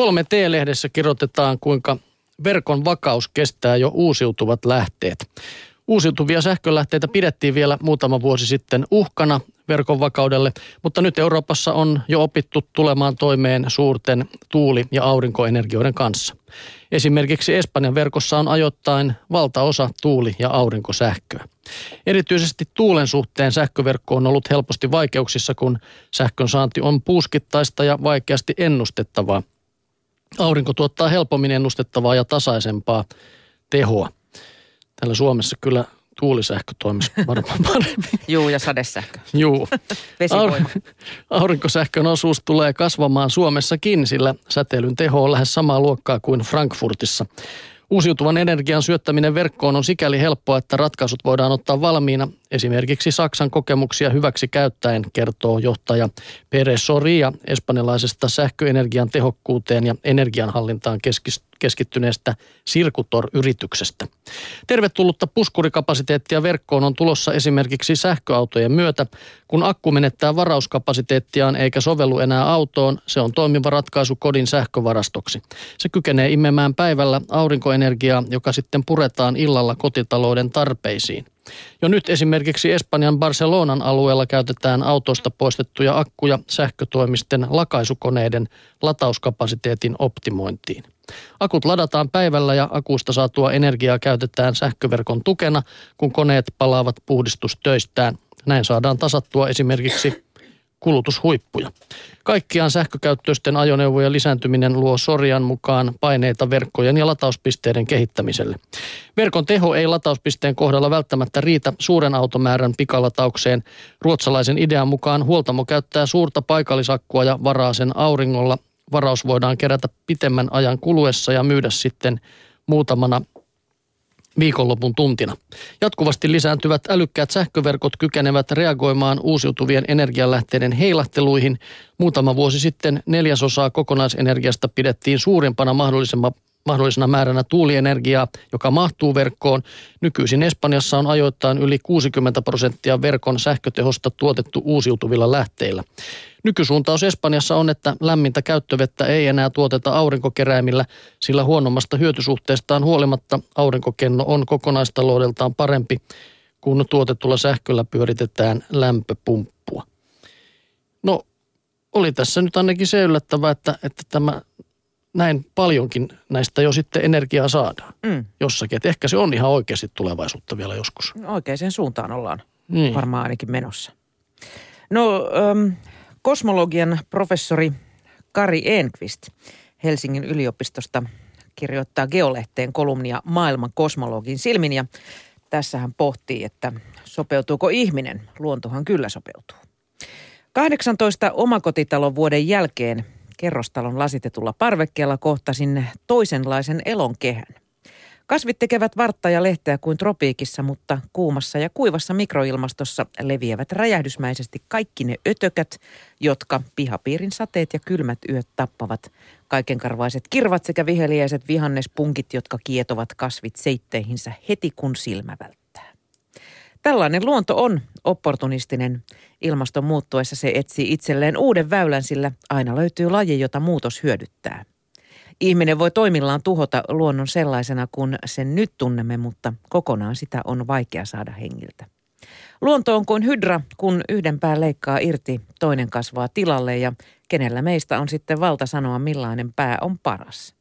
3T-lehdessä kirjoitetaan, kuinka verkon vakaus kestää jo uusiutuvat lähteet. Uusiutuvia sähkölähteitä pidettiin vielä muutama vuosi sitten uhkana verkon vakaudelle, mutta nyt Euroopassa on jo opittu tulemaan toimeen suurten tuuli- ja aurinkoenergioiden kanssa. Esimerkiksi Espanjan verkossa on ajoittain valtaosa tuuli- ja aurinkosähköä. Erityisesti tuulen suhteen sähköverkko on ollut helposti vaikeuksissa, kun sähkön saanti on puuskittaista ja vaikeasti ennustettavaa. Aurinko tuottaa helpommin ennustettavaa ja tasaisempaa tehoa. Täällä Suomessa kyllä tuulisähkö toimisi varmaan paremmin. Juu, ja sadesähkö. Juu. Vesivoima. Aurinkosähkön osuus tulee kasvamaan Suomessakin, sillä säteilyn teho on lähes samaa luokkaa kuin Frankfurtissa. Uusiutuvan energian syöttäminen verkkoon on sikäli helppoa, että ratkaisut voidaan ottaa valmiina. Esimerkiksi Saksan kokemuksia hyväksi käyttäen, kertoo johtaja Pere Soria espanjalaisesta sähköenergian tehokkuuteen ja energianhallintaan keskittyneestä Circutor-yrityksestä. Tervetullutta puskurikapasiteettia verkkoon on tulossa esimerkiksi sähköautojen myötä. Kun akku menettää varauskapasiteettiaan eikä sovellu enää autoon, se on toimiva ratkaisu kodin sähkövarastoksi. Se kykenee immemään päivällä aurinkoenergiaa, joka sitten puretaan illalla kotitalouden tarpeisiin. Jo nyt esimerkiksi Espanjan Barcelonan alueella käytetään autoista poistettuja akkuja sähkötoimisten lakaisukoneiden latauskapasiteetin optimointiin. Akut ladataan päivällä ja akuista saatua energiaa käytetään sähköverkon tukena, kun koneet palaavat puhdistustöistään. Näin saadaan tasattua esimerkiksi kulutushuippuja. Kaikkiaan sähkökäyttöisten ajoneuvojen lisääntyminen luo Sorian mukaan paineita verkkojen ja latauspisteiden kehittämiselle. Verkon teho ei latauspisteen kohdalla välttämättä riitä suuren automäärän pikalataukseen. Ruotsalaisen idean mukaan huoltamo käyttää suurta paikallisakkua ja varaa sen auringolla. Varaus voidaan kerätä pitemmän ajan kuluessa ja myydä sitten muutamana viikonlopun tuntina. Jatkuvasti lisääntyvät älykkäät sähköverkot kykenevät reagoimaan uusiutuvien energianlähteiden heilahteluihin. Muutama vuosi sitten 1/4 kokonaisenergiasta pidettiin suurimpana mahdollisena määränä tuulienergiaa, joka mahtuu verkkoon. Nykyisin Espanjassa on ajoittain yli 60% verkon sähkötehosta tuotettu uusiutuvilla lähteillä. Nykysuuntaus Espanjassa on, että lämmintä käyttövettä ei enää tuoteta aurinkokeräimillä, sillä huonommasta hyötysuhteestaan huolimatta aurinkokenno on kokonaistaloudeltaan parempi, kun tuotetulla sähköllä pyöritetään lämpöpumppua. No, oli tässä nyt ainakin se yllättävää, että tämä näin paljonkin näistä jo sitten energiaa saadaan jossakin. Et ehkä se on ihan oikeasti tulevaisuutta vielä joskus. No, oikeaan suuntaan ollaan varmaan ainakin menossa. No, kosmologian professori Kari Enqvist Helsingin yliopistosta kirjoittaa Geolehteen kolumnia maailman kosmologin silmin. Ja tässä hän pohtii, että sopeutuuko ihminen? Luontohan kyllä sopeutuu. 18 omakotitalon vuoden jälkeen kerrostalon lasitetulla parvekkeella kohtasin toisenlaisen elonkehän. Kasvit tekevät vartta ja lehteä kuin tropiikissa, mutta kuumassa ja kuivassa mikroilmastossa leviävät räjähdysmäisesti kaikki ne ötökät, jotka pihapiirin sateet ja kylmät yöt tappavat. Kaikenkarvaiset kirvat sekä viheliäiset vihannespunkit, jotka kietovat kasvit seitteihinsä heti kun silmä välttää. Tällainen luonto on opportunistinen. Ilmaston muuttuessa se etsii itselleen uuden väylän, sillä aina löytyy laji, jota muutos hyödyttää. Ihminen voi toimillaan tuhota luonnon sellaisena kuin sen nyt tunnemme, mutta kokonaan sitä on vaikea saada hengiltä. Luonto on kuin hydra, kun yhden pään leikkaa irti, toinen kasvaa tilalle ja kenellä meistä on sitten valta sanoa, millainen pää on paras.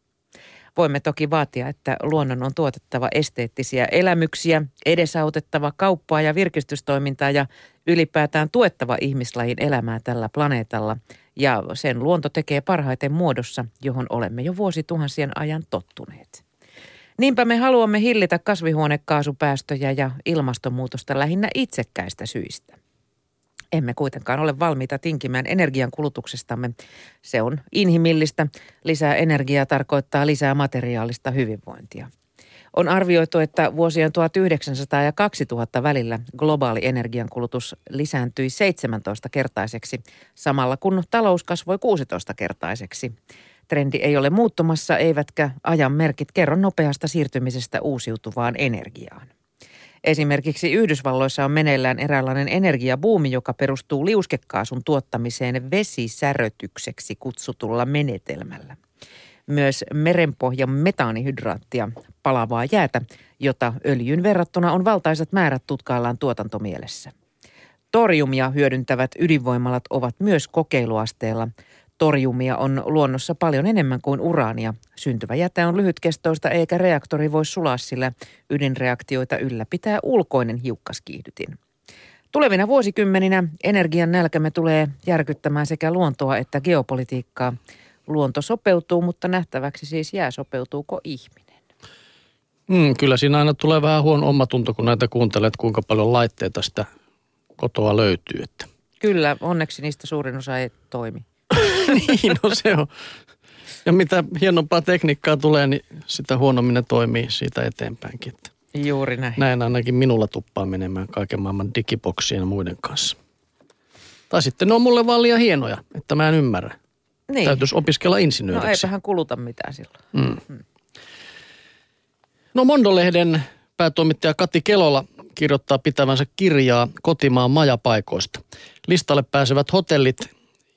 Voimme toki vaatia, että luonnon on tuotettava esteettisiä elämyksiä, edesautettava kauppaa ja virkistystoimintaa ja ylipäätään tuettava ihmislajin elämää tällä planeetalla. Ja sen luonto tekee parhaiten muodossa, johon olemme jo vuosituhansien ajan tottuneet. Niinpä me haluamme hillitä kasvihuonekaasupäästöjä ja ilmastonmuutosta lähinnä itsekkäistä syistä. Emme kuitenkaan ole valmiita tinkimään energiankulutuksestamme. Se on inhimillistä. Lisää energiaa tarkoittaa lisää materiaalista hyvinvointia. On arvioitu, että vuosien 1900 ja 2000 välillä globaali energiankulutus lisääntyi 17-kertaiseksi, samalla kun talous kasvoi 16-kertaiseksi. Trendi ei ole muuttumassa, eivätkä ajan merkit kerro nopeasta siirtymisestä uusiutuvaan energiaan. Esimerkiksi Yhdysvalloissa on meneillään eräänlainen energiabuumi, joka perustuu liuskekaasun tuottamiseen vesisärötykseksi kutsutulla menetelmällä. myös merenpohjan metaanihydraattia, palavaa jäätä, jota öljyn verrattuna on valtaisat määrät tutkaillaan tuotantomielessä. Toriumia hyödyntävät ydinvoimalat ovat myös kokeiluasteella. Toriumia on luonnossa paljon enemmän kuin uraania. Syntyvä jäte on lyhytkestoista eikä reaktori voi sulaa, sillä ydinreaktioita ylläpitää ulkoinen hiukkaskiihdytin. Tulevina vuosikymmeninä energian nälkämme tulee järkyttämään sekä luontoa että geopolitiikkaa. Luonto sopeutuu, mutta nähtäväksi siis jää, sopeutuuko ihminen? Kyllä siinä aina tulee vähän huono omatunto, kun näitä kuuntelet, kuinka paljon laitteita sitä kotoa löytyy. Kyllä, onneksi niistä suurin osa ei toimi. Niin, no se on. Ja mitä hienompaa tekniikkaa tulee, niin sitä huonommin ne toimii siitä eteenpäinkin. Juuri näin. Näin ainakin minulla tuppaa menemään kaiken maailman digiboksien ja muiden kanssa. Tai sitten ne on mulle vaan liian hienoja, että mä en ymmärrä. Niin. Täytyisi opiskella insinööriksi. No eipähän kuluta mitään silloin. No Mondolehden päätoimittaja Kati Kelola kirjoittaa pitävänsä kirjaa kotimaan majapaikoista. Listalle pääsevät hotellit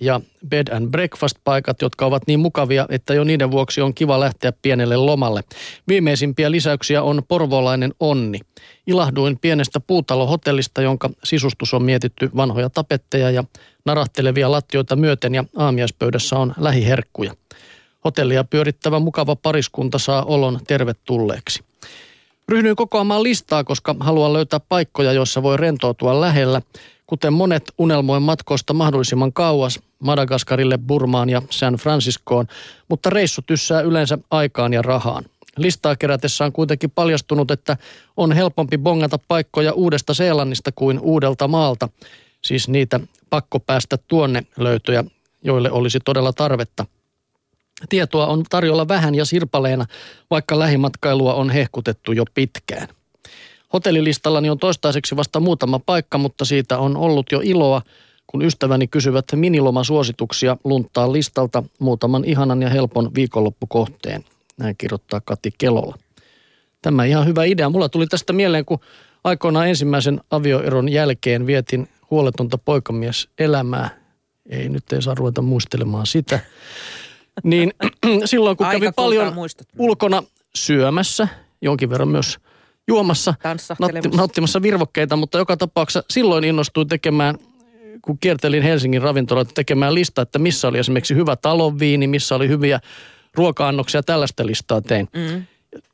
ja bed and breakfast paikat, jotka ovat niin mukavia, että jo niiden vuoksi on kiva lähteä pienelle lomalle. Viimeisimpiä lisäyksiä on porvoolainen Onni. Ilahduin pienestä puutalohotellista, jonka sisustus on mietitty vanhoja tapetteja ja narahtelevia lattioita myöten ja aamiaispöydässä on lähiherkkuja. Hotellia pyörittävä mukava pariskunta saa olon tervetulleeksi. Ryhdyin kokoamaan listaa, koska haluan löytää paikkoja, joissa voi rentoutua lähellä. Kuten monet, unelmoin matkoista mahdollisimman kauas Madagaskarille, Burmaan ja San Franciscoon, mutta reissu tyssää yleensä aikaan ja rahaan. Listaa kerätessä on kuitenkin paljastunut, että on helpompi bongata paikkoja uudesta Zeelandista kuin uudelta maalta. Siis niitä pakko päästä tuonne löytöjä, joille olisi todella tarvetta. Tietoa on tarjolla vähän ja sirpaleena, vaikka lähimatkailua on hehkutettu jo pitkään. Hotellilistallani on toistaiseksi vasta muutama paikka, mutta siitä on ollut jo iloa, kun ystäväni kysyvät minilomasuosituksia lunttaa listalta muutaman ihanan ja helpon viikonloppukohteen. Näin kirjoittaa Kati Kelola. Tämä ihan hyvä idea. Mulla tuli tästä mieleen, kun aikoinaan ensimmäisen avioeron jälkeen vietin huoletonta poikamieselämää. Ei, nyt ei saa ruveta muistelemaan sitä. Niin silloin, kun kävi paljon ulkona syömässä, jonkin verran myös juomassa, nauttimassa virvokkeita, mutta joka tapauksessa silloin innostuin tekemään, kun kiertelin Helsingin ravintoloita, tekemään listaa, että missä oli esimerkiksi hyvä talonviini, missä oli hyviä ruoka-annoksia, tällaista listaa tein.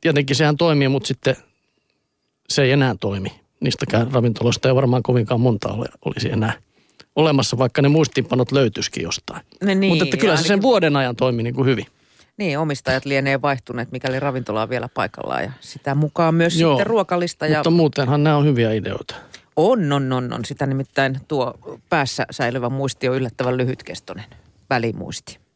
Tietenkin sehän toimii, mutta sitten se ei enää toimi. Niistäkään ravintoloista ei varmaan kovinkaan monta olisi enää olemassa, vaikka ne muistiinpanot löytyisikin jostain. No niin, mutta että kyllä se sen vuoden ajan toimi niin kuin hyvin. Niin, omistajat lienee vaihtuneet, mikäli ravintola on vielä paikallaan ja sitä mukaan myös sitten ruokalista. Mutta muutenhan nämä on hyviä ideoita. On. Sitä nimittäin tuo päässä säilyvä muisti on yllättävän lyhytkestoinen välimuisti.